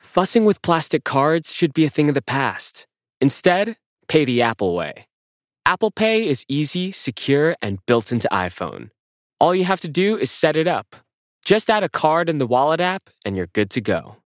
Fussing with plastic cards should be a thing of the past. Instead, pay the Apple way. Apple Pay is easy, secure, and built into iPhone. All you have to do is set it up. Just add a card in the Wallet app, and you're good to go.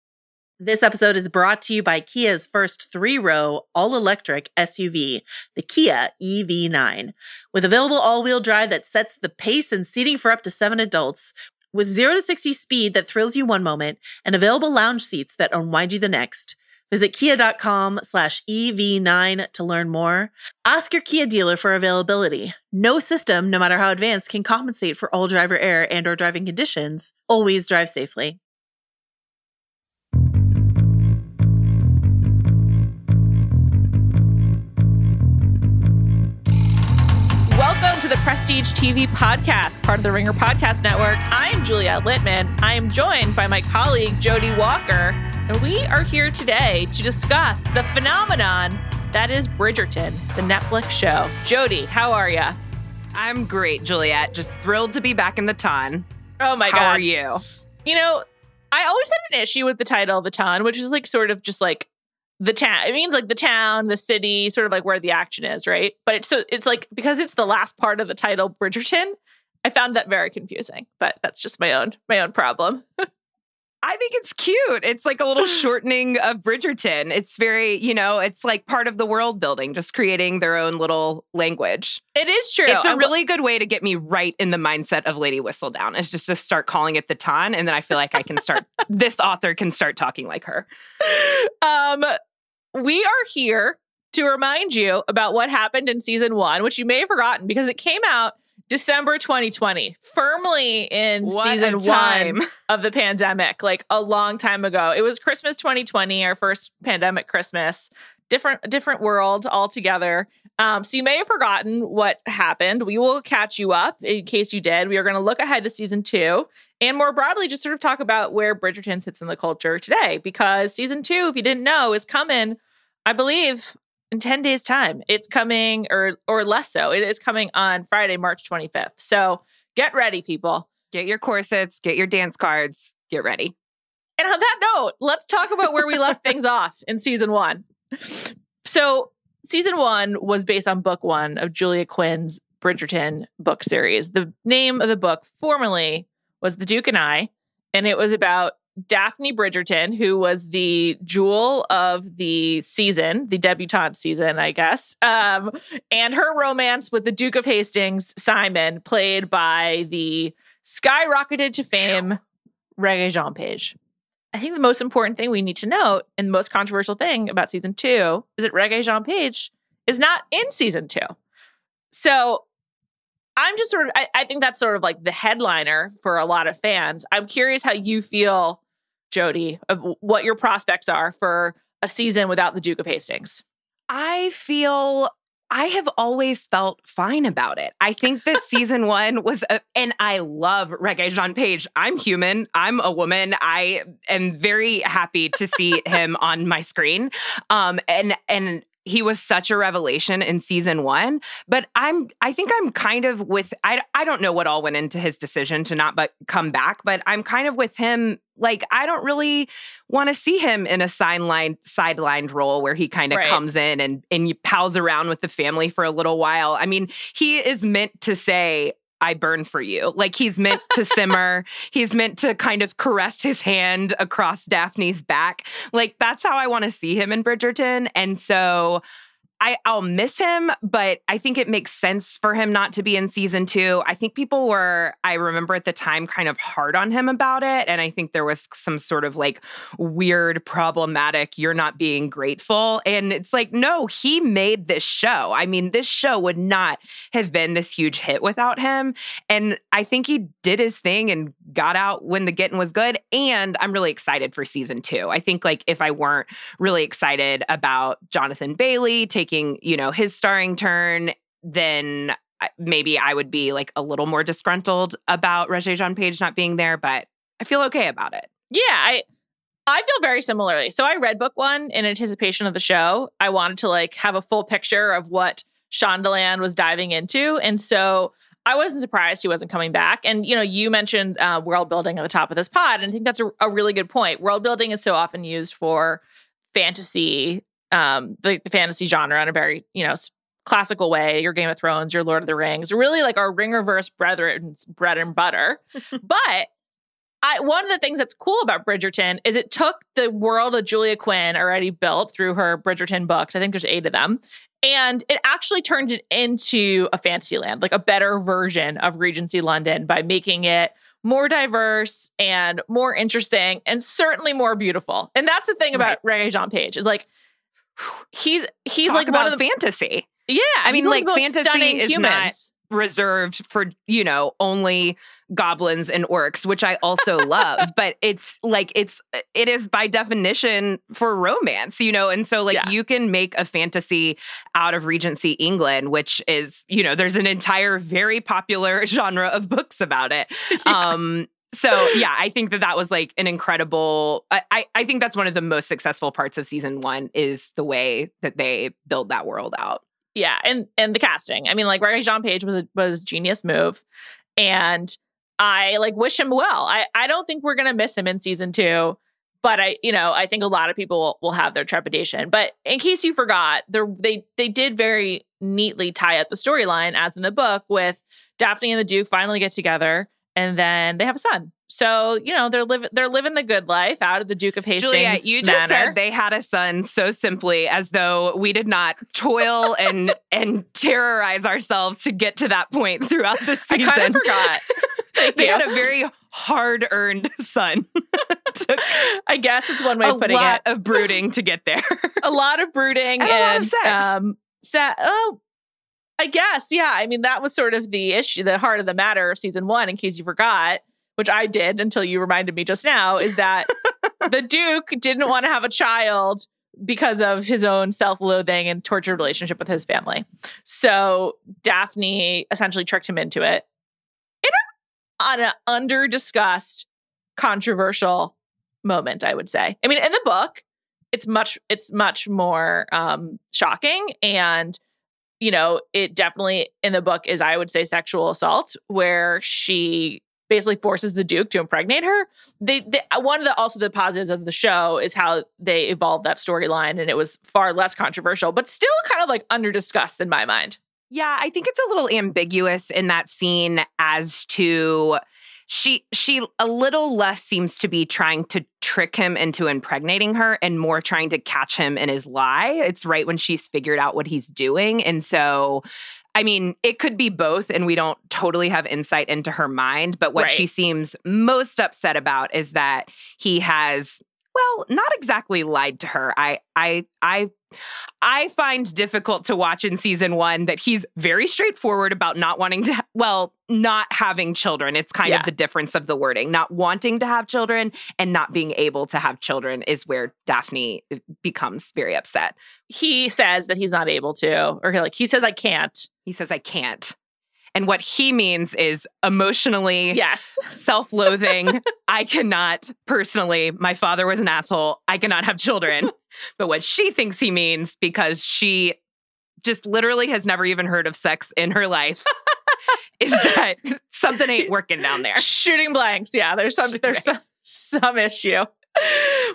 This episode is brought to you by Kia's first 3-row, all-electric SUV, the Kia EV9. With available all-wheel drive that sets the pace and seating for up to 7 adults, with 0 to 60 speed that thrills you one moment and available lounge seats that unwind you the next. Visit kia.com/EV9 to learn more. Ask your Kia dealer for availability. No system, no matter how advanced, can compensate for all driver error and or driving conditions. Always drive safely. Welcome to the Prestige TV Podcast, part of the Ringer Podcast Network. I'm Julia Littman. I am joined by my colleague, Jody Walker, and we are here today to discuss the phenomenon that is Bridgerton, the Netflix show. Jody, how are you? I'm great, Juliet. Just thrilled to be back in the ton. Oh, my God. How are you? You know, I always had an issue with the title, The Ton, which is like sort of just like the town. It means like the town, the city, sort of like where the action is, right? But it's like, because it's the last part of the title, Bridgerton, I found that very confusing. But that's just my own problem. I think it's cute. It's like a little shortening of Bridgerton. It's very, you know, it's like part of the world building, just creating their own little language. It is true. It's a really good way to get me right in the mindset of Lady Whistledown, is just to start calling it The Ton, and then I feel like I can start, this author can start talking like her. We are here to remind you about what happened in season 1, which you may have forgotten because it came out December 2020, firmly in season 1 of the pandemic, like a long time ago. It was Christmas 2020, our first pandemic Christmas, different world altogether. So you may have forgotten what happened. We will catch you up in case you did. We are going to look ahead to season 2 and more broadly, just sort of talk about where Bridgerton sits in the culture today, because season 2, if you didn't know, is coming, I believe, in 10 days' time. It's coming, or less so. It is coming on Friday, March 25th. So get ready, people. Get your corsets, get your dance cards, get ready. And on that note, let's talk about where we left things off in season 1. So season 1 was based on book 1 of Julia Quinn's Bridgerton book series. The name of the book formerly was The Duke and I, and it was about Daphne Bridgerton, who was the jewel of the season, the debutante season, I guess, and her romance with the Duke of Hastings, Simon, played by the skyrocketed to fame Regé-Jean Page. I think the most important thing we need to note, and the most controversial thing about season 2, is that Regé-Jean Page is not in season 2. So I'm just sort of, I think that's sort of like the headliner for a lot of fans. I'm curious how you feel, Jody, of what your prospects are for a season without the Duke of Hastings. I have always felt fine about it. I think that season 1 was, and I love Regé-Jean Page. I'm human. I'm a woman. I am very happy to see him on my screen. And he was such a revelation in season 1, but I don't know what all went into his decision to not come back, but I'm kind of with him. Like, I don't really want to see him in a sidelined role where he kind of comes in and pals around with the family for a little while. I mean, he is meant to say, I burn for you. Like, he's meant to simmer. He's meant to kind of caress his hand across Daphne's back. Like, that's how I want to see him in Bridgerton. And so I'll miss him, but I think it makes sense for him not to be in season two. I think people were, I remember at the time, kind of hard on him about it. And I think there was some sort of like weird, problematic, you're not being grateful. And it's like, no, he made this show. I mean, this show would not have been this huge hit without him. And I think he did his thing and got out when the getting was good. And I'm really excited for season two. I think like if I weren't really excited about Jonathan Bailey taking, you know, his starring turn, then maybe I would be like a little more disgruntled about Regé-Jean Page not being there, but I feel okay about it. Yeah, I feel very similarly. So I read book one in anticipation of the show. I wanted to like have a full picture of what Shondaland was diving into. And so I wasn't surprised he wasn't coming back. And, you know, you mentioned world building at the top of this pod, and I think that's a really good point. World building is so often used for fantasy, the fantasy genre in a very, you know, classical way, your Game of Thrones, your Lord of the Rings, really like our Ringerverse brethren's bread and butter. But one of the things that's cool about Bridgerton is it took the world that Julia Quinn already built through her Bridgerton books, I think there's 8 of them, and it actually turned it into a fantasy land, like a better version of Regency London by making it more diverse and more interesting and certainly more beautiful. And that's the thing about Regé-Jean Page is like, he's talk like about one of the fantasy. Yeah. I mean, like fantasy is humans. Not reserved for, you know, only goblins and orcs, which I also love, but it's like, it is by definition for romance, you know? And so like you can make a fantasy out of Regency England, which is, you know, there's an entire very popular genre of books about it. Yeah. So, yeah, I think that was like an incredible, I think that's one of the most successful parts of season one is the way that they build that world out. Yeah, and the casting. I mean, like, Regé-Jean Page was a genius move, and I, like, wish him well. I don't think we're going to miss him in season two, but I think a lot of people will have their trepidation. But in case you forgot, they did very neatly tie up the storyline, as in the book, with Daphne and the Duke finally get together, and then they have a son. So, you know, they're living the good life out of the Duke of Hastings. Juliet, you just said they had a son so simply, as though we did not toil and terrorize ourselves to get to that point throughout the season. I kind of forgot. They had a very hard-earned son. I guess it's one way of putting it. A lot of brooding to get there. A lot of brooding and a lot of sex. I guess, yeah. I mean, that was sort of the issue, the heart of the matter of season one, in case you forgot, which I did until you reminded me just now, is that the Duke didn't want to have a child because of his own self-loathing and tortured relationship with his family. So Daphne essentially tricked him into it on an under-discussed, controversial moment, I would say. I mean, in the book, it's much more shocking, and you know, it definitely in the book is, I would say, sexual assault, where she basically forces the Duke to impregnate her. One of the positives of the show is how they evolved that storyline, and it was far less controversial, but still kind of like under discussed in my mind. Yeah, I think it's a little ambiguous in that scene as to she a little less seems to be trying to trick him into impregnating her and more trying to catch him in his lie. It's right when she's figured out what he's doing. And so, I mean, it could be both, and we don't totally have insight into her mind. But what she seems most upset about is that he has, well, not exactly lied to her. I find difficult to watch in season one that he's very straightforward about not wanting to, not having children. It's kind of the difference of the wording. Not wanting to have children and not being able to have children is where Daphne becomes very upset. He says that he's not able to, or he says, I can't. He says, I can't. And what he means is emotionally, self-loathing. I cannot personally. My father was an asshole. I cannot have children. But what she thinks he means, because she just literally has never even heard of sex in her life, is that something ain't working down there. Shooting blanks. Yeah, there's some issue.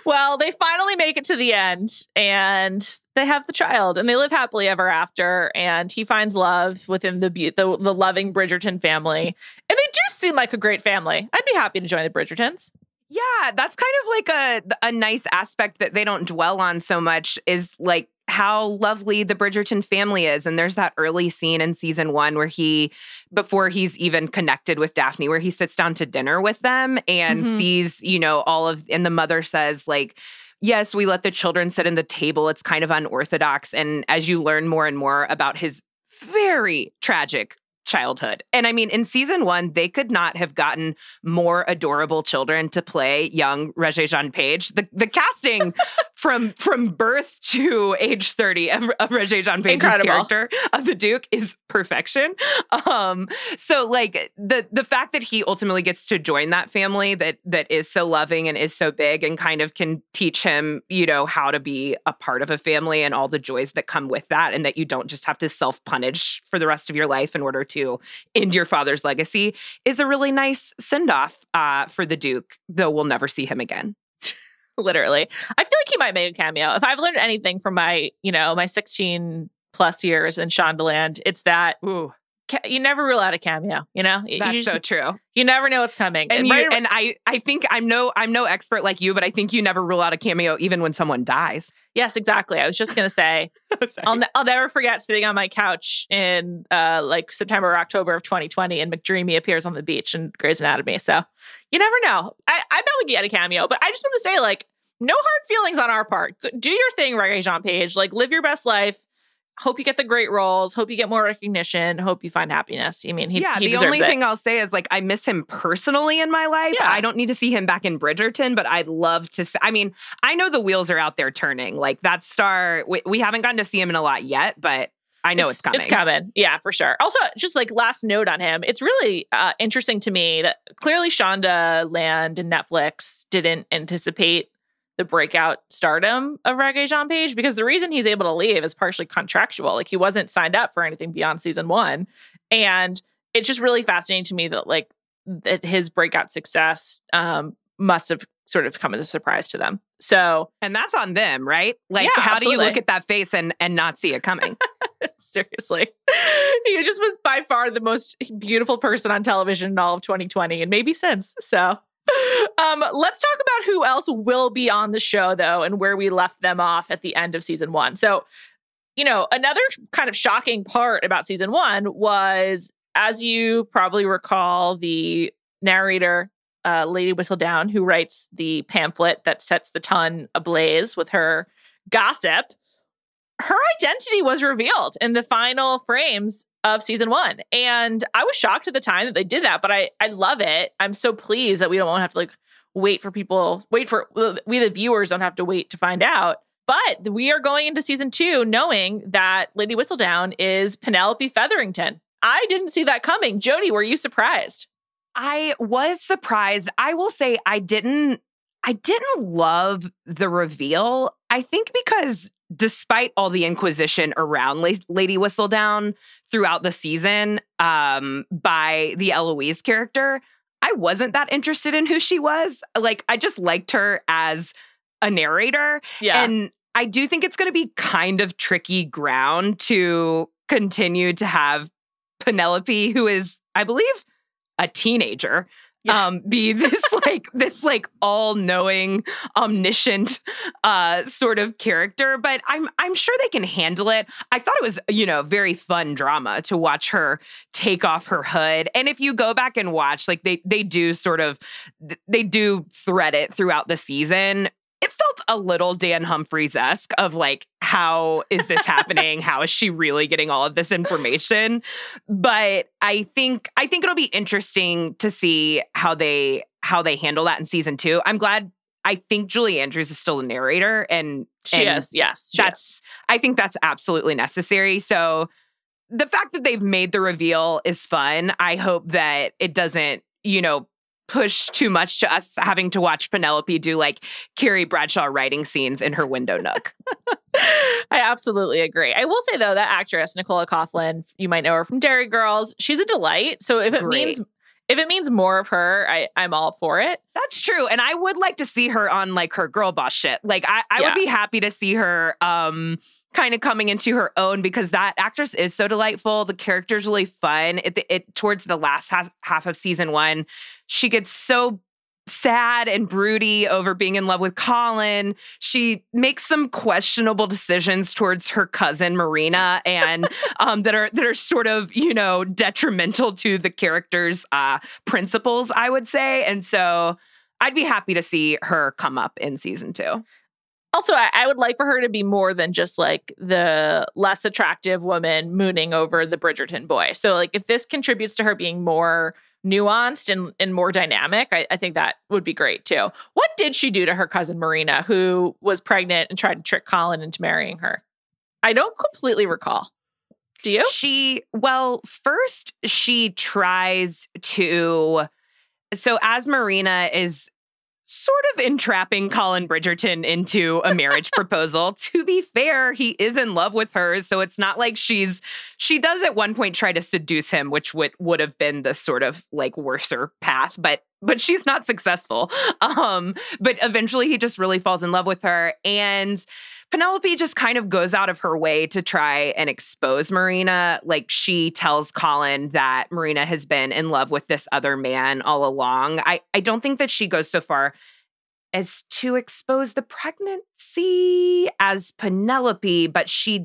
Well, they finally make it to the end, and they have the child, and they live happily ever after. And he finds love within the loving Bridgerton family, and they do seem like a great family. I'd be happy to join the Bridgertons. Yeah, that's kind of like a nice aspect that they don't dwell on so much, is like how lovely the Bridgerton family is. And there's that early scene in season one where he, before he's even connected with Daphne, where he sits down to dinner with them and sees, you know, all of, and the mother says, like, yes, we let the children sit in the table. It's kind of unorthodox. And as you learn more and more about his very tragic childhood. And I mean, in season one, they could not have gotten more adorable children to play young Regé-Jean Page. The casting from birth to age 30 of Regé-Jean Page's character of the Duke is perfection. So like the fact that he ultimately gets to join that family that is so loving and is so big and kind of can teach him, you know, how to be a part of a family and all the joys that come with that, and that you don't just have to self-punish for the rest of your life in order to end your father's legacy, is a really nice send-off for the Duke, though we'll never see him again. Literally. I feel like he might make a cameo. If I've learned anything from my, you know, my 16 plus years in Shondaland, it's that you never rule out a cameo, you know? That's just, so true. You never know what's coming. And, I think I'm no expert like you, but I think you never rule out a cameo even when someone dies. Yes, exactly. I was just going to say, I'll never forget sitting on my couch in like September or October of 2020 and McDreamy appears on the beach in Grey's Anatomy. So you never know. I bet we get a cameo, but I just want to say, like, no hard feelings on our part. Do your thing, Regé-Jean Page. Like, live your best life. Hope you get the great roles. Hope you get more recognition. Hope you find happiness. I mean, he deserves it. Yeah, the only thing I'll say is, like, I miss him personally in my life. Yeah. I don't need to see him back in Bridgerton, but I'd love to see, I mean, I know the wheels are out there turning. Like, that star, we haven't gotten to see him in a lot yet, but I know it's coming. It's coming. Yeah, for sure. Also, just like last note on him, it's really interesting to me that clearly Shondaland and Netflix didn't anticipate the breakout stardom of Regé-Jean Page, because the reason he's able to leave is partially contractual. Like, he wasn't signed up for anything beyond season one. And it's just really fascinating to me that, like, that his breakout success must have sort of come as a surprise to them. So, and that's on them, right? Like, yeah, how absolutely. Do you look at that face and not see it coming? Seriously. He just was by far the most beautiful person on television in all of 2020 and maybe since. So let's talk about who else will be on the show, though, and where we left them off at the end of season one. So, you know, another kind of shocking part about season one was, as you probably recall, the narrator, Lady Whistledown, who writes the pamphlet that sets the ton ablaze with her gossip, her identity was revealed in the final frames of season one. And I was shocked at the time that they did that, but I love it. I'm so pleased that we don't have to we the viewers don't have to wait to find out. But we are going into season two knowing that Lady Whistledown is Penelope Featherington. I didn't see that coming. Jody, were you surprised? I was surprised. I will say I didn't love the reveal. I think because despite all the inquisition around Lady Whistledown throughout the season by the Eloise character, I wasn't that interested in who she was. Like, I just liked her as a narrator. Yeah. And I do think it's going to be kind of tricky ground to continue to have Penelope, who is, I believe, a teenager, be this like all-knowing, omniscient sort of character, but I'm sure they can handle it. I thought it was, you know, very fun drama to watch her take off her hood. And if you go back and watch, like, they do thread it throughout the season. It felt a little Dan Humphries-esque of, like, how is this happening? How is she really getting all of this information? But I think it'll be interesting to see how they handle that in season two. I'm glad. I think Julie Andrews is still a narrator, and she is. Yes, she is. I think that's absolutely necessary. So the fact that they've made the reveal is fun. I hope that it doesn't, you know, push too much to us having to watch Penelope do, like, Carrie Bradshaw writing scenes in her window nook. I absolutely agree. I will say, though, that actress, Nicola Coughlin, you might know her from Derry Girls. She's a delight. So if it means more of her, I'm all for it. That's true. And I would like to see her on, like, her girl boss shit. Like, I would be happy to see her kind of coming into her own, because that actress is so delightful. The character's really fun. Towards the last half of season one, she gets so sad and broody over being in love with Colin. She makes some questionable decisions towards her cousin Marina, and that are sort of, you know, detrimental to the character's principles, I would say. And so I'd be happy to see her come up in season 2. Also, I would like for her to be more than just, like, the less attractive woman mooning over the Bridgerton boy. So, like, if this contributes to her being more nuanced and more dynamic, I think that would be great, too. What did she do to her cousin Marina, who was pregnant and tried to trick Colin into marrying her? I don't completely recall. Do you? First she tries to... So, as Marina is... sort of entrapping Colin Bridgerton into a marriage proposal. To be fair, he is in love with her, so it's not like she does at one point try to seduce him, which would have been the sort of, like, worser path, but she's not successful. But eventually he just really falls in love with her, and Penelope just kind of goes out of her way to try and expose Marina. Like, she tells Colin that Marina has been in love with this other man all along. I don't think that she goes so far as to expose the pregnancy as Penelope, but she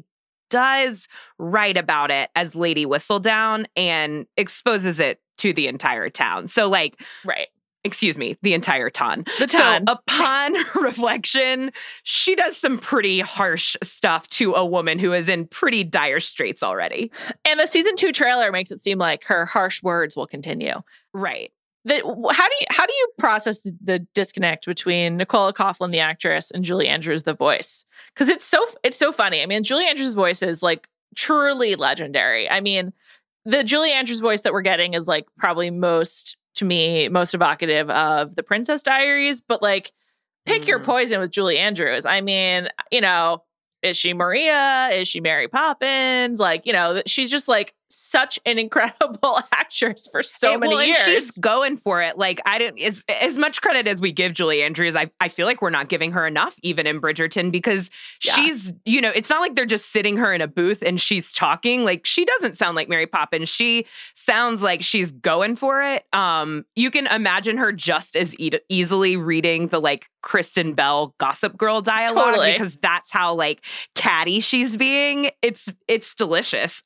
does write about it as Lady Whistledown and exposes it to the entire town. So, like... Right. Excuse me, the entire ton. The ton. So upon reflection, she does some pretty harsh stuff to a woman who is in pretty dire straits already. And the season 2 trailer makes it seem like her harsh words will continue. Right. How do you process the disconnect between Nicola Coughlan, the actress, and Julie Andrews, the voice? Because it's so funny. I mean, Julie Andrews' voice is, like, truly legendary. I mean, the Julie Andrews voice that we're getting is, like, probably most evocative of The Princess Diaries, but, like, pick your poison with Julie Andrews. I mean, you know, is she Maria? Is she Mary Poppins? Like, you know, she's just, like, such an incredible actress for so many years. She's going for it. Like, it's as much credit as we give Julie Andrews. I feel like we're not giving her enough, even in Bridgerton, because she's, you know, it's not like they're just sitting her in a booth and she's talking. Like, she doesn't sound like Mary Poppins. She sounds like she's going for it. You can imagine her just as easily reading the, like, Kristen Bell Gossip Girl dialogue, totally, because that's how, like, catty she's being. It's delicious.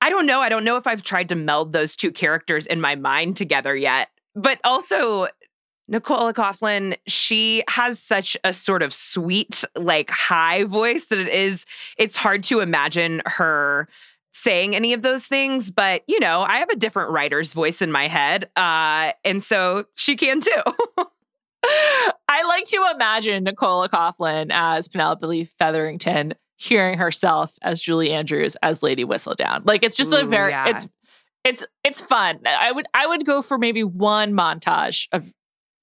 I don't know. I don't know if I've tried to meld those two characters in my mind together yet. But also, Nicola Coughlan, she has such a sort of sweet, like, high voice that it's hard to imagine her saying any of those things. But, you know, I have a different writer's voice in my head. And so she can too. I like to imagine Nicola Coughlan as Penelope Featherington, hearing herself as Julie Andrews as Lady Whistledown. Like, it's just it's fun. I would go for maybe one montage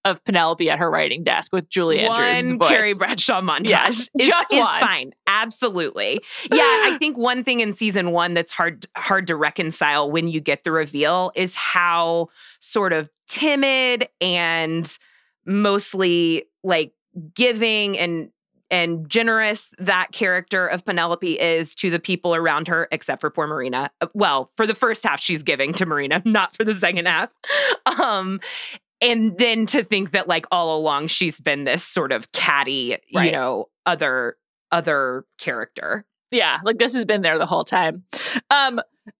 of Penelope at her writing desk with Julie Andrews' voice. One Carrie Bradshaw montage. Yeah, is fine. Absolutely. Yeah, I think one thing in season 1 that's hard to reconcile when you get the reveal is how sort of timid and mostly, like, giving and generous that character of Penelope is to the people around her, except for poor Marina. Well, for the first half, she's giving to Marina, not for the second half. And then to think that, like, all along she's been this sort of catty, you know, other character. Yeah, like, this has been there the whole time.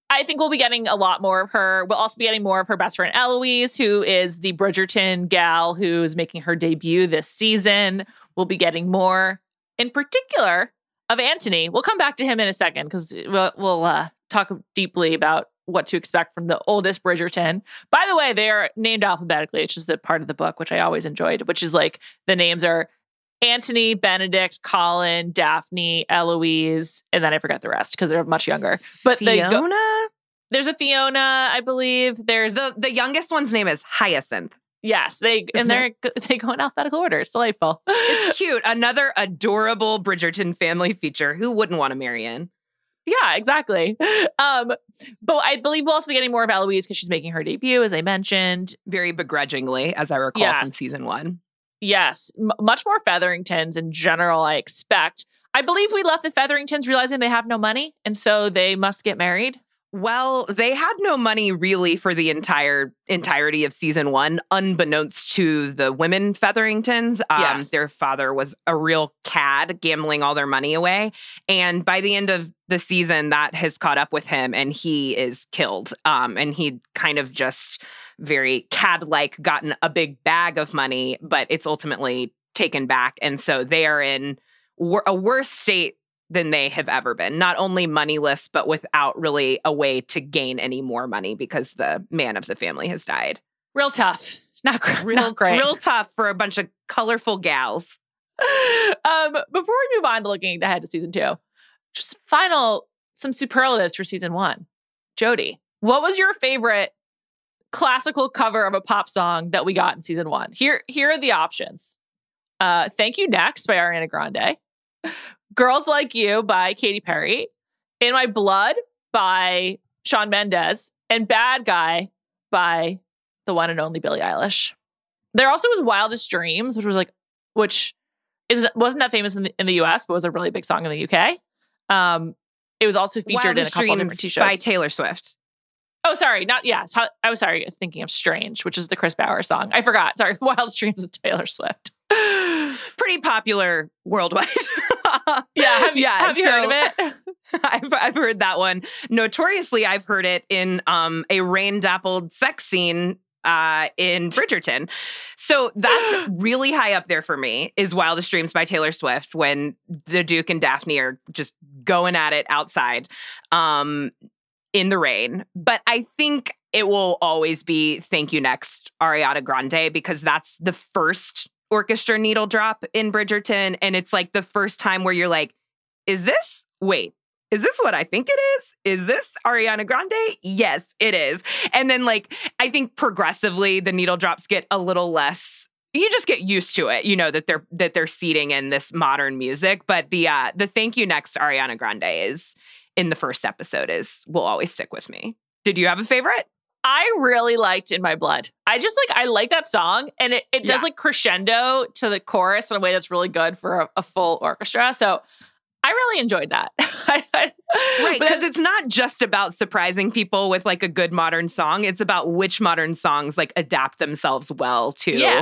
I think we'll be getting a lot more of her. We'll also be getting more of her best friend, Eloise, who is the Bridgerton gal who is making her debut this season. We'll be getting more, in particular, of Anthony. We'll come back to him in a second because we'll talk deeply about what to expect from the oldest Bridgerton. By the way, they are named alphabetically. It's just a part of the book, which I always enjoyed, which is, like, the names are Anthony, Benedict, Colin, Daphne, Eloise, and then I forgot the rest because they're much younger. But Fiona? There's a Fiona, I believe. There's the youngest one's name is Hyacinth. Yes, they go in alphabetical order. It's delightful. It's cute. Another adorable Bridgerton family feature. Who wouldn't want to marry in? Yeah, exactly. But I believe we'll also be getting more of Eloise because she's making her debut, as I mentioned. Very begrudgingly, as I recall from season 1. Yes, much more Featheringtons in general, I expect. I believe we left the Featheringtons realizing they have no money, and so they must get married. Well, they had no money really for the entirety of season one, unbeknownst to the women Featheringtons. Yes. Their father was a real cad, gambling all their money away. And by the end of the season, that has caught up with him, and he is killed. And he kind of just very cad-like gotten a big bag of money, but it's ultimately taken back. And so they are in a worse state than they have ever been. Not only moneyless, but without really a way to gain any more money because the man of the family has died. Real tough. Not great. Real tough for a bunch of colorful gals. Before we move on to looking ahead to season two, just some superlatives for season one. Jody, what was your favorite classical cover of a pop song that we got in season one? Here are the options. Thank You Next by Ariana Grande. Girls Like You by Katy Perry, In My Blood by Shawn Mendes, and Bad Guy by the one and only Billie Eilish. There also was Wildest Dreams, which wasn't that famous in the US, but was a really big song in the UK. It was also featured in a couple of different t-shirts. By Taylor Swift. Oh, sorry. I was sorry. Thinking of Strange, which is the Chris Bauer song. I forgot. Sorry. Wildest Dreams of Taylor Swift. Pretty popular worldwide. Have you heard of it? I've heard that one. Notoriously, I've heard it in a rain-dappled sex scene in Bridgerton. So that's really high up there for me, is Wildest Dreams by Taylor Swift, when the Duke and Daphne are just going at it outside in the rain. But I think it will always be Thank You Next, Ariana Grande, because that's the first orchestra needle drop in Bridgerton, and it's like the first time where you're like, is this what I think it is? Is this Ariana Grande? Yes, it is. And then I think progressively the needle drops get a little less. You just get used to it, you know, that they're seeding in this modern music. But the Thank You Next Ariana Grande is in the first episode will always stick with me. Did you have a favorite? I really liked In My Blood. I like that song, and it does crescendo to the chorus in a way that's really good for a full orchestra. So I really enjoyed that. Right, because it's not just about surprising people with a good modern song. It's about which modern songs adapt themselves well to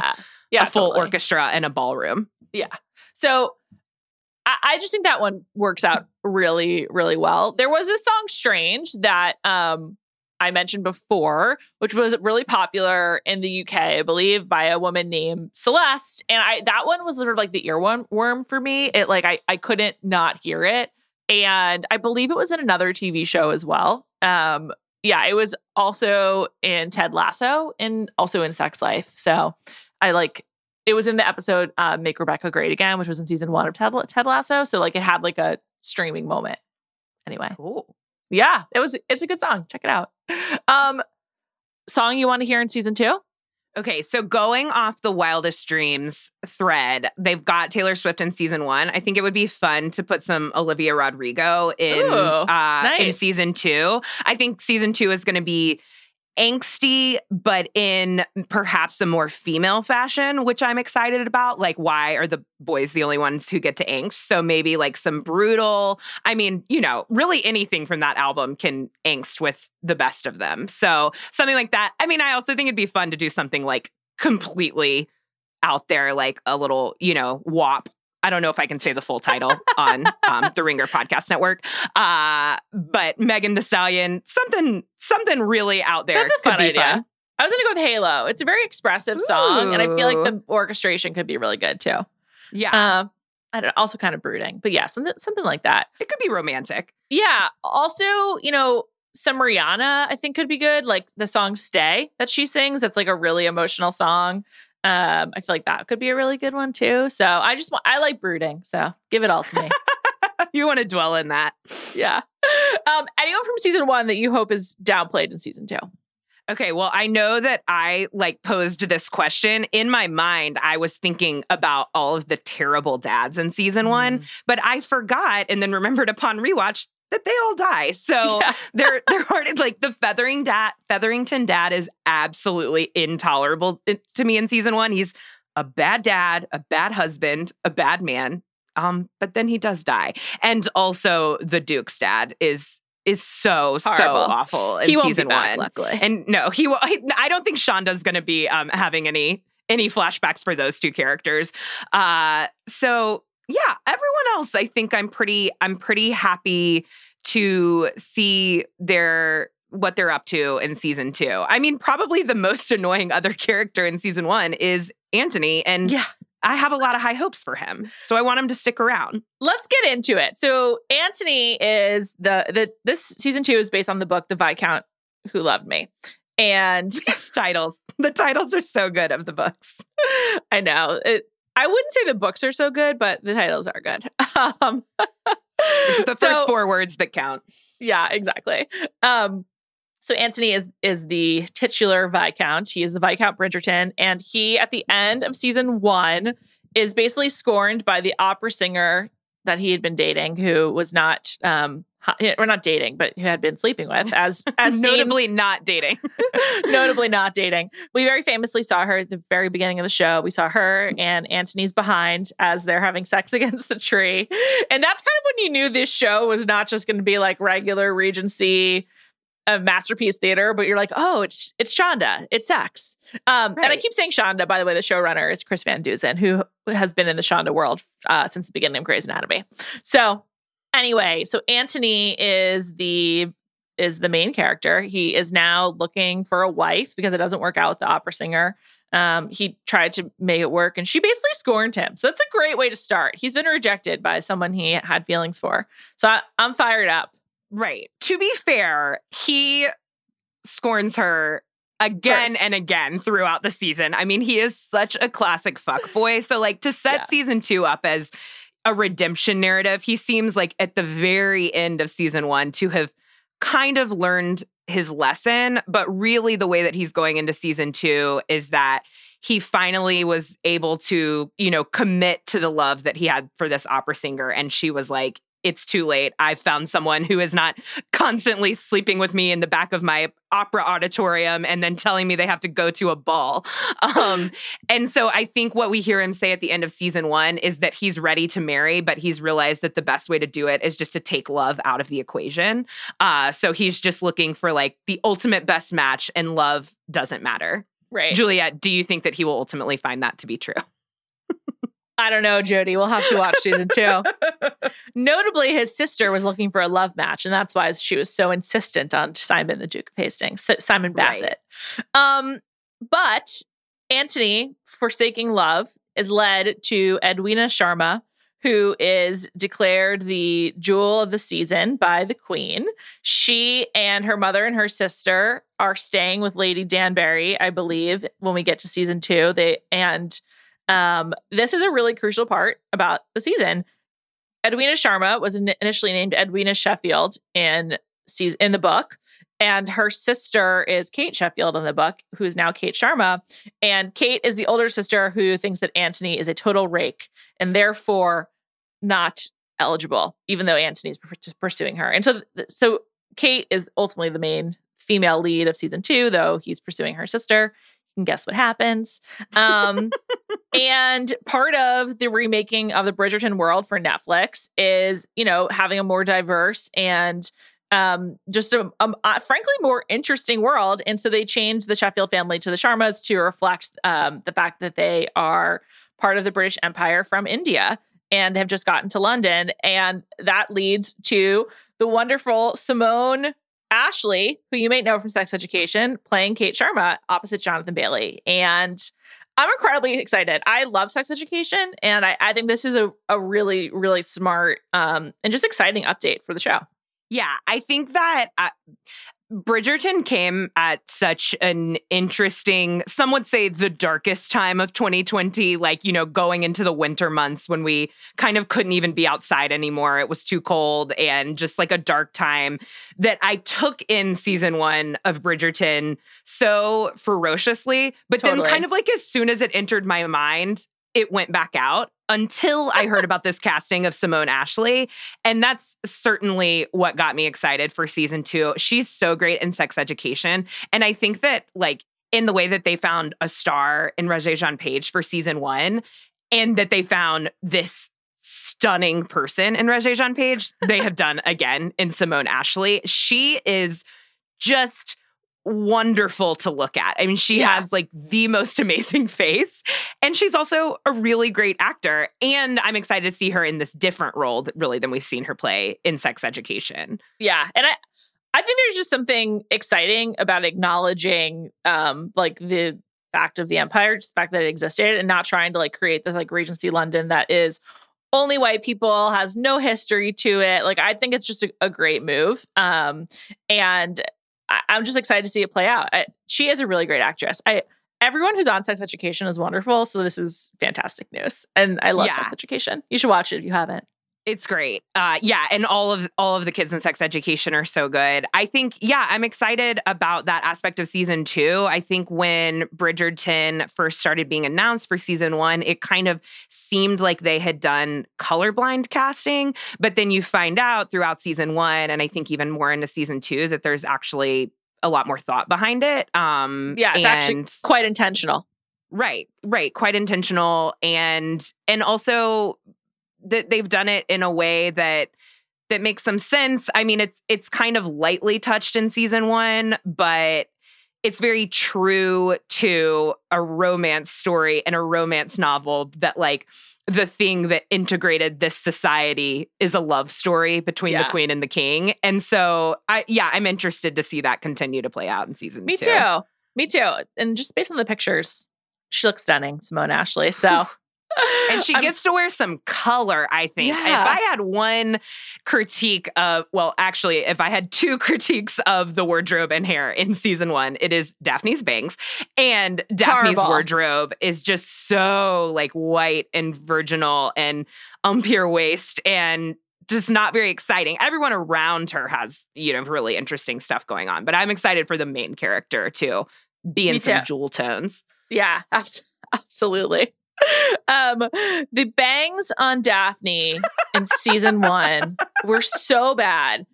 a full orchestra and a ballroom. Yeah. So I just think that one works out really, really well. There was this song Strange that I mentioned before, which was really popular in the UK, I believe, by a woman named Celeste. And that one was literally the earworm for me. It I couldn't not hear it. And I believe it was in another TV show as well. It was also in Ted Lasso and also in Sex Life. So it was in the episode Make Rebecca Great Again, which was in season one of Ted Lasso. So it had a streaming moment. Anyway. Cool. Yeah, it's a good song. Check it out. Song you want to hear in season two? Okay, so going off the Wildest Dreams thread, they've got Taylor Swift in season one. I think it would be fun to put some Olivia Rodrigo in season two. I think season two is going to be angsty, but in perhaps a more female fashion, which I'm excited about. Why are the boys the only ones who get to angst? So maybe some brutal, really anything from that album can angst with the best of them. So something like that. I also think it'd be fun to do something completely out there, a little, WAP. I don't know if I can say the full title on the Ringer Podcast Network, but Megan Thee Stallion, something really out there. That's a fun idea. Fun. I was going to go with Halo. It's a very expressive song, and I feel the orchestration could be really good too. Yeah, I don't know, also kind of brooding, but yeah, something like that. It could be romantic. Yeah. Also, some Rihanna I think could be good, the song "Stay" that she sings. That's a really emotional song. I feel that could be a really good one too. So I like brooding. So give it all to me. You want to dwell in that. Yeah. Anyone from season one that you hope is downplayed in season two? Okay. Well, I know that I posed this question in my mind. I was thinking about all of the terrible dads in season one, but I forgot and then remembered upon rewatch that they all die. So there aren't the Featherington dad is absolutely intolerable to me in season one. He's a bad dad, a bad husband, a bad man. But then he does die. And also the Duke's dad is is so awful in season one. He won't be back, luckily. And no, I don't think Shonda's going to be having any flashbacks for those two characters. So yeah, everyone else, I think I'm pretty happy to see what they're up to in season two. I mean, probably the most annoying other character in season one is Anthony, and yeah, I have a lot of high hopes for him, so I want him to stick around. Let's get into it. So Anthony is this season two is based on the book The Viscount Who Loved Me, and the titles are so good of the books. I know. I wouldn't say the books are so good, but the titles are good. It's the first four words that count. Yeah, exactly. So Anthony is the titular Viscount. He is the Viscount Bridgerton. And he, at the end of season one, is basically scorned by the opera singer that he had been dating, who was not, or not dating, but who had been sleeping with. as Notably not dating. Notably not dating. We very famously saw her at the very beginning of the show. We saw her and Anthony's behind as they're having sex against the tree. And that's kind of when you knew this show was not just going to be like regular Regency masterpiece theater, but you're like, oh, it's Shonda, it's sex. Right. And I keep saying Shonda, by the way, the showrunner is Chris Van Dusen, who has been in the Shonda world since the beginning of Grey's Anatomy. So anyway, so Anthony is the main character. He is now looking for a wife because it doesn't work out with the opera singer. He tried to make it work and she basically scorned him. So that's a great way to start. He's been rejected by someone he had feelings for. So I'm fired up. Right. To be fair, he scorns her again and again throughout the season. I mean, he is such a classic fuckboy. So, like, to set season two up as a redemption narrative, he seems like at the very end of season one to have kind of learned his lesson. But really, the way that he's going into season two is that he finally was able to, commit to the love that he had for this opera singer. And she was like, it's too late. I've found someone who is not constantly sleeping with me in the back of my opera auditorium and then telling me they have to go to a ball. And so I think what we hear him say at the end of season one is that he's ready to marry, but he's realized that the best way to do it is just to take love out of the equation. So he's just looking for like the ultimate best match, and love doesn't matter. Right. Juliet, do you think that he will ultimately find that to be true? I don't know, Jody. We'll have to watch season two. Notably, his sister was looking for a love match, and that's why she was so insistent on Simon, the Duke of Hastings, Simon Bassett. Right. But Anthony, forsaking love, is led to Edwina Sharma, who is declared the jewel of the season by the queen. She and her mother and her sister are staying with Lady Danbury, I believe, when we get to season two. This is a really crucial part about the season. Edwina Sharma was initially named Edwina Sheffield in the book, and her sister is Kate Sheffield in the book, who is now Kate Sharma. And Kate is the older sister who thinks that Anthony is a total rake and therefore not eligible, even though Anthony's pursuing her. And so Kate is ultimately the main female lead of season two, though he's pursuing her sister. And guess what happens. And part of the remaking of the Bridgerton world for Netflix is, having a more diverse and just a frankly more interesting world. And so they changed the Sheffield family to the Sharmas to reflect the fact that they are part of the British Empire from India and have just gotten to London. And that leads to the wonderful Simone Ashley, who you may know from Sex Education, playing Kate Sharma opposite Jonathan Bailey. And I'm incredibly excited. I love Sex Education, and I think this is a really, really smart and just exciting update for the show. Yeah, I think that Bridgerton came at such an interesting, some would say the darkest time of 2020, going into the winter months when we kind of couldn't even be outside anymore. It was too cold and just like a dark time that I took in season one of Bridgerton so ferociously. But totally. Then kind of like as soon as it entered my mind, it went back out until I heard about this casting of Simone Ashley. And that's certainly what got me excited for season two. She's so great in Sex Education. And I think that, in the way that they found a star in Regé-Jean Page for season one, and that they found this stunning person in Regé-Jean Page, they have done again in Simone Ashley. She is just wonderful to look at. I mean, she has like the most amazing face, and she's also a really great actor. And I'm excited to see her in this different role that really than we've seen her play in Sex Education. Yeah. And I think there's just something exciting about acknowledging like the fact of the empire, just the fact that it existed, and not trying to like create this like Regency London that is only white people, has no history to it. Like, I think it's just a great move. And I'm just excited to see it play out. She is a really great actress. Everyone who's on Sex Education is wonderful. So this is fantastic news. And I love Sex Education. You should watch it if you haven't. It's great. And all of the kids in Sex Education are so good. I think, I'm excited about that aspect of season 2. I think when Bridgerton first started being announced for season 1, it kind of seemed like they had done colorblind casting, but then you find out throughout season 1, and I think even more into season 2, that there's actually a lot more thought behind it. It's actually quite intentional. Right. Quite intentional. And also that they've done it in a way that makes some sense. I mean, it's kind of lightly touched in season 1, but it's very true to a romance story and a romance novel that like the thing that integrated this society is a love story between the queen and the king. And so I'm interested to see that continue to play out in season 2. Me too. And just based on the pictures, she looks stunning, Simone Ashley. So and she gets to wear some color, I think. Yeah. If I had one critique of, well, actually, if I had two critiques of the wardrobe and hair in season 1, it is Daphne's bangs. And Daphne's wardrobe is just so like white and virginal and pure waist and just not very exciting. Everyone around her has, really interesting stuff going on. But I'm excited for the main character to be in some jewel tones. Yeah, absolutely. The bangs on Daphne in season 1 were so bad.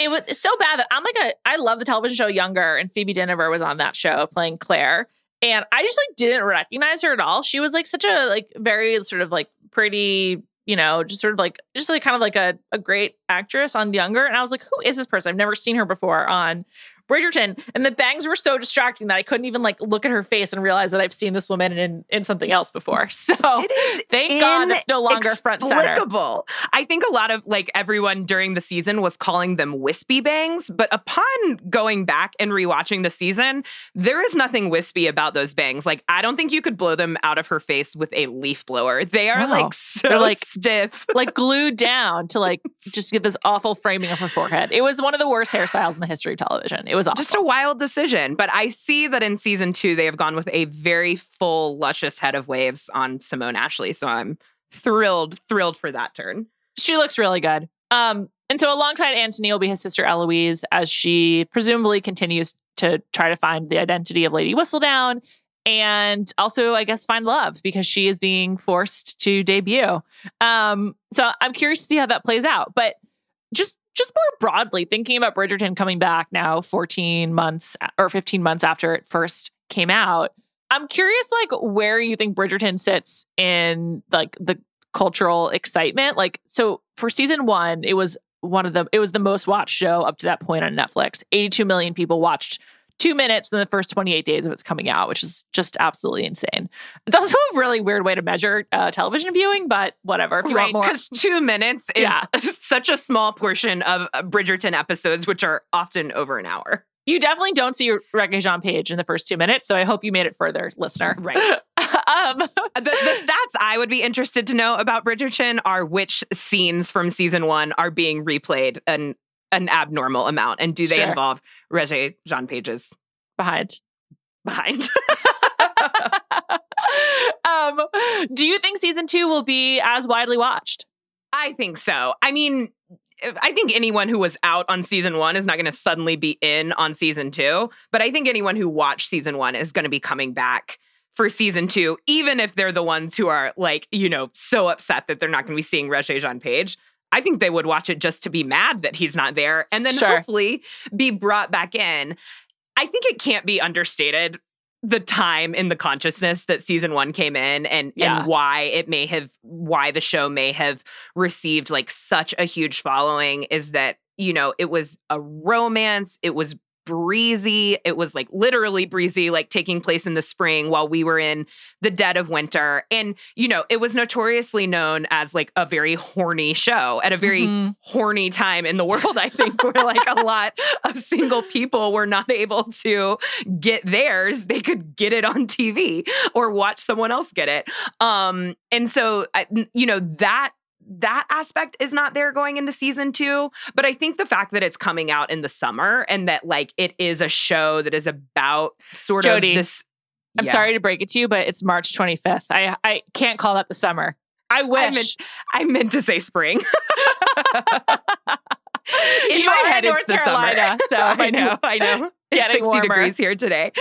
It was so bad that I love the television show Younger, and Phoebe Dinover was on that show playing Claire. And I just like didn't recognize her at all. She was like such a like very sort of like pretty, just sort of like kind of like a great actress on Younger. And I was like, who is this person? I've never seen her before on Bridgerton, and the bangs were so distracting that I couldn't even like look at her face and realize that I've seen this woman in something else before. So thank God it's no longer front center. I think a lot of like everyone during the season was calling them wispy bangs, but upon going back and rewatching the season, there is nothing wispy about those bangs. Like, I don't think you could blow them out of her face with a leaf blower. They are They're like stiff, like glued down to like just get this awful framing of her forehead. It was one of the worst hairstyles in the history of television. It was awful. Just a wild decision. But I see that in season 2, they have gone with a very full, luscious head of waves on Simone Ashley. So I'm thrilled for that turn. She looks really good. And so alongside Anthony will be his sister Eloise, as she presumably continues to try to find the identity of Lady Whistledown. And also, I guess, find love, because she is being forced to debut. So I'm curious to see how that plays out. But just more broadly, thinking about Bridgerton coming back now 14 months or 15 months after it first came out, I'm curious, like, where you think Bridgerton sits in, like, the cultural excitement. Like, so for season 1, it was the most watched show up to that point on Netflix. 82 million people watched 2 minutes in the first 28 days of its coming out, which is just absolutely insane. It's also a really weird way to measure television viewing, but whatever. If you want more, because 2 minutes is such a small portion of Bridgerton episodes, which are often over an hour. You definitely don't see Regé-Jean Page in the first 2 minutes, so I hope you made it further, listener. Right. The stats I would be interested to know about Bridgerton are which scenes from season 1 are being replayed and an abnormal amount, and do they involve Regé-Jean Page's behind? Do you think season 2 will be as widely watched? I think so. I mean, I think anyone who was out on season 1 is not going to suddenly be in on season 2, but I think anyone who watched season 1 is going to be coming back for season 2, even if they're the ones who are like, so upset that they're not going to be seeing Regé-Jean Page. I think they would watch it just to be mad that he's not there, and then hopefully be brought back in. I think it can't be understated the time in the consciousness that season one came in and why the show may have received like such a huge following is that, you know, it was a romance. It was breezy. It was like literally breezy, like taking place in the spring while we were in the dead of winter. And, you know, it was notoriously known as like a very horny show at a very horny time in the world, I think, where like a lot of single people were not able to get theirs. They could get it on TV or watch someone else get it. And so, you know, that aspect is not there going into season two. But I think the fact that it's coming out in the summer and that like it is a show that is about sort of this. I'm sorry to break it to you, but it's March 25th. I can't call that the summer. I wish. I meant to say spring. In you my head, it's North the Carolina, summer. So I know. It's 60 warmer. Degrees here today.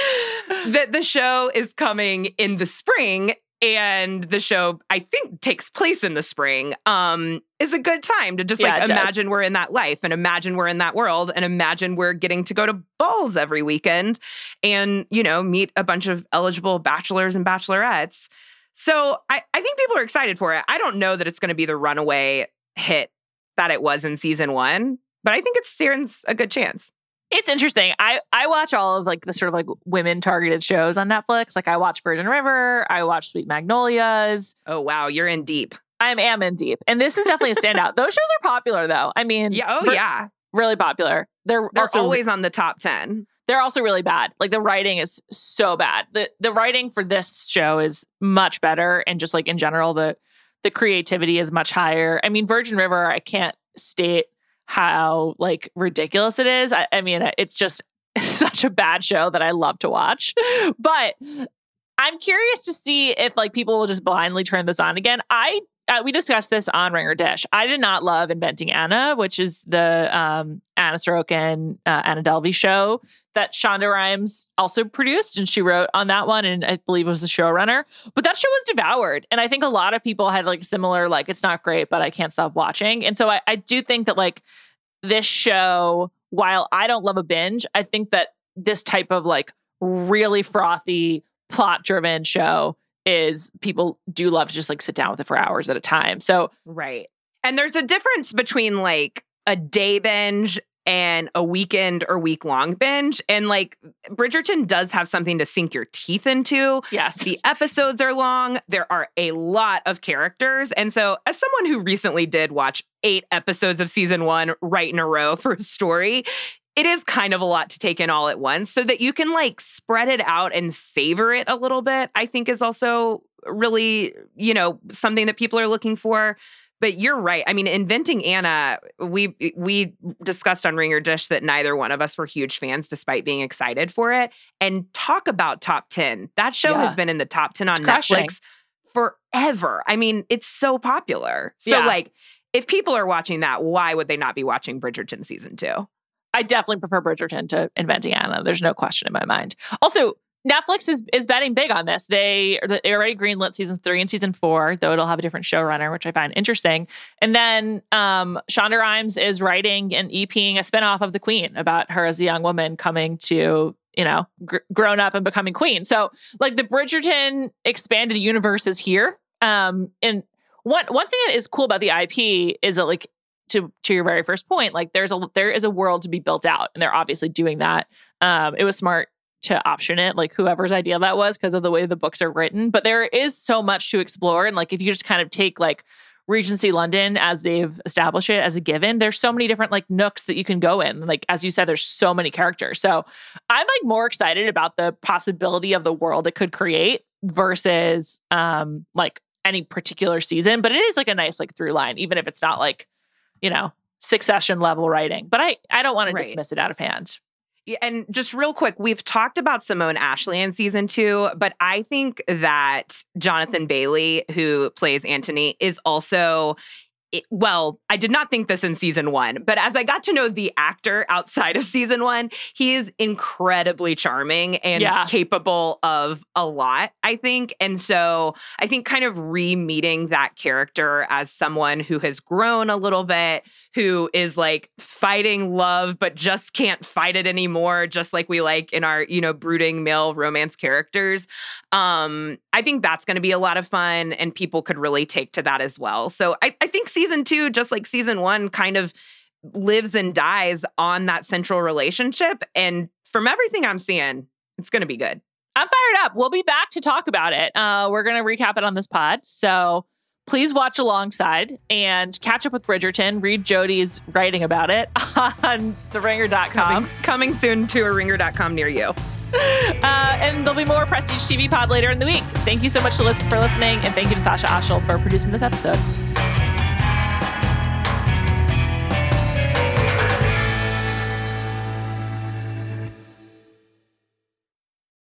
That the show is coming in the spring. And the show, I think, takes place in the spring, is a good time to just imagine we're in that life and imagine we're in that world and imagine we're getting to go to balls every weekend and, you know, meet a bunch of eligible bachelors and bachelorettes. So I think people are excited for it. I don't know that it's going to be the runaway hit that it was in season one, but I think it stands a good chance. It's interesting. I watch all of like the sort of like women targeted shows on Netflix. Like I watch Virgin River. I watch Sweet Magnolias. Oh, wow. You're in deep. I am in deep. And this is definitely a standout. Those shows are popular though. I mean, really popular. They're also always on the top 10. They're also really bad. Like the writing is so bad. The writing for this show is much better. And just like in general, the creativity is much higher. I mean, Virgin River, I can't state how like ridiculous it is. I mean, it's just such a bad show that I love to watch. But I'm curious to see if like people will just blindly turn this on again. We discussed this on Ringer Dish. I did not love Inventing Anna, which is the Anna Sorokin, Anna Delvey show that Shonda Rhimes also produced, and she wrote on that one, and I believe was the showrunner. But that show was devoured, and I think a lot of people had like similar, like it's not great, but I can't stop watching. And so I do think that like this show, while I don't love a binge, I think that this type of like really frothy, plot-driven show is people do love to just like sit down with it for hours at a time. So, right. And there's a difference between like a day binge and a weekend or week long binge. And like Bridgerton does have something to sink your teeth into. Yes. The episodes are long. There are a lot of characters. And so as someone who recently did watch 8 episodes of season one right in a row for a story, it is kind of a lot to take in all at once, so that you can like spread it out and savor it a little bit, I think is also really, you know, something that people are looking for. But you're right. I mean, Inventing Anna, we discussed on Ringer Dish that neither one of us were huge fans despite being excited for it. And talk about top 10. That show has been in the top 10 on Netflix forever. I mean, it's so popular. So like if people are watching that, why would they not be watching Bridgerton season 2? I definitely prefer Bridgerton to Inventing Anna. There's no question in my mind. Also, Netflix is betting big on this. They already greenlit season 3 and season 4, though it'll have a different showrunner, which I find interesting. And then Shonda Rhimes is writing and EPing a spinoff of The Queen about her as a young woman coming to, you know, grown up and becoming queen. So like the Bridgerton expanded universe is here. And one thing that is cool about the IP is that like, to your very first point, like there is a world to be built out, and they're obviously doing that. It was smart to option it, like whoever's idea that was, because of the way the books are written. But there is so much to explore, and like if you just kind of take like Regency London as they've established it as a given, there's so many different like nooks that you can go in. Like as you said, there's so many characters. So I'm like more excited about the possibility of the world it could create versus like any particular season. But it is like a nice like through line, even if it's not like, you know, Succession level writing. But I don't want to dismiss it out of hand. Yeah, and just real quick, we've talked about Simone Ashley in season 2, but I think that Jonathan Bailey, who plays Anthony, is also well, I did not think this in season one, but as I got to know the actor outside of season one, he is incredibly charming and capable of a lot, I think. And so I think kind of re-meeting that character as someone who has grown a little bit, who is like fighting love, but just can't fight it anymore, just like we like in our, you know, brooding male romance characters. I think that's going to be a lot of fun and people could really take to that as well. So I think season two, just like season one, kind of lives and dies on that central relationship. And from everything I'm seeing, it's going to be good. I'm fired up. We'll be back to talk about it. We're going to recap it on this pod. So please watch alongside and catch up with Bridgerton. Read Jody's writing about it on theringer.com. Coming soon to a ringer.com near you. And there'll be more Prestige TV pod later in the week. Thank you so much for listening, and thank you to Sasha Oshel for producing this episode.